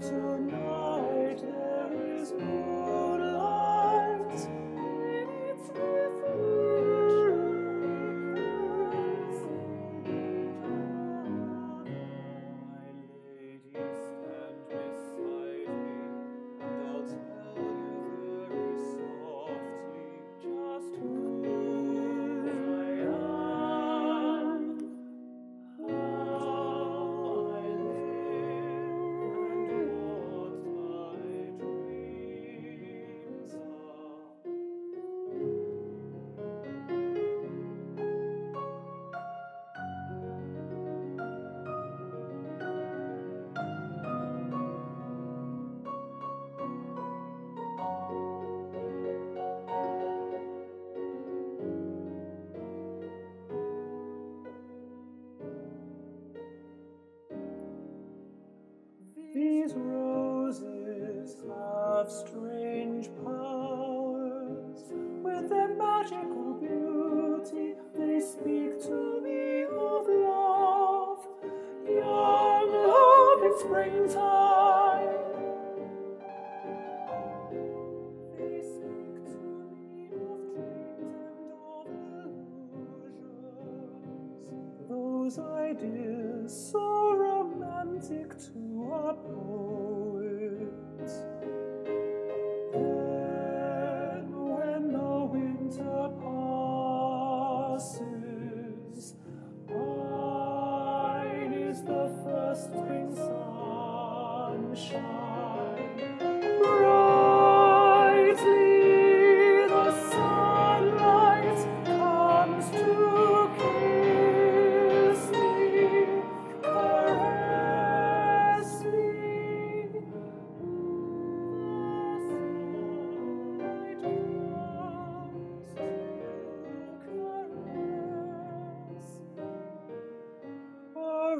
Tonight there is moonlight in its reflections. My lady, stand beside me, and I'll tell you very softly just who I am. These roses have strange powers. With their magical beauty, they speak to me of love. Young love in springtime. They speak to me of dreams and of illusions. Those ideas so romantic too. A poet. Then when the winter passes, mine is the first spring sunshine. Brightly the sunlight comes to kiss me.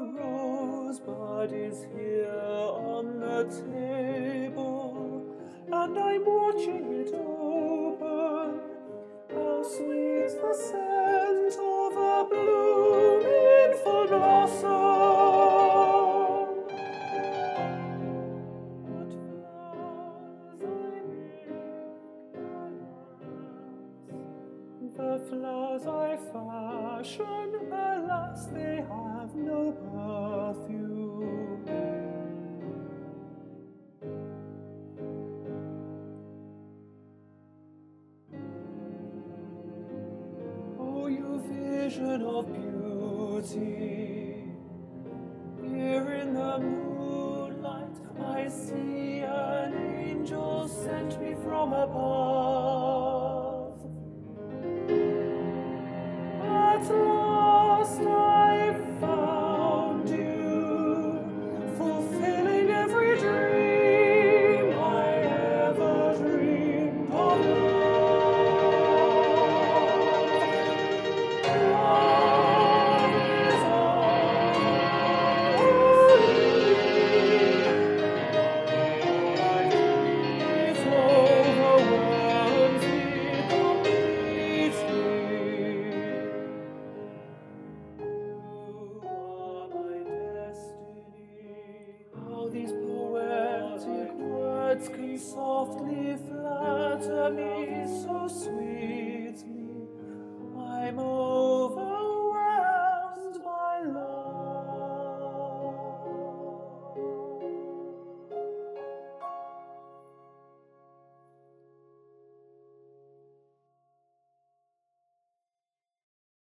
Rosebud is here on the table, and I'm watching it open. How sweet the scent of a bloom in full blossom! But flowers I make, alas, the flowers I fashion, alas, they have no perfume. Oh, you vision of beauty, here in the moonlight I see an angel sent me from above. At last I've found you, fulfilling every dream I ever dreamed of love. Love is all it overwhelms me completely. These poetic words can softly flatter me so sweet.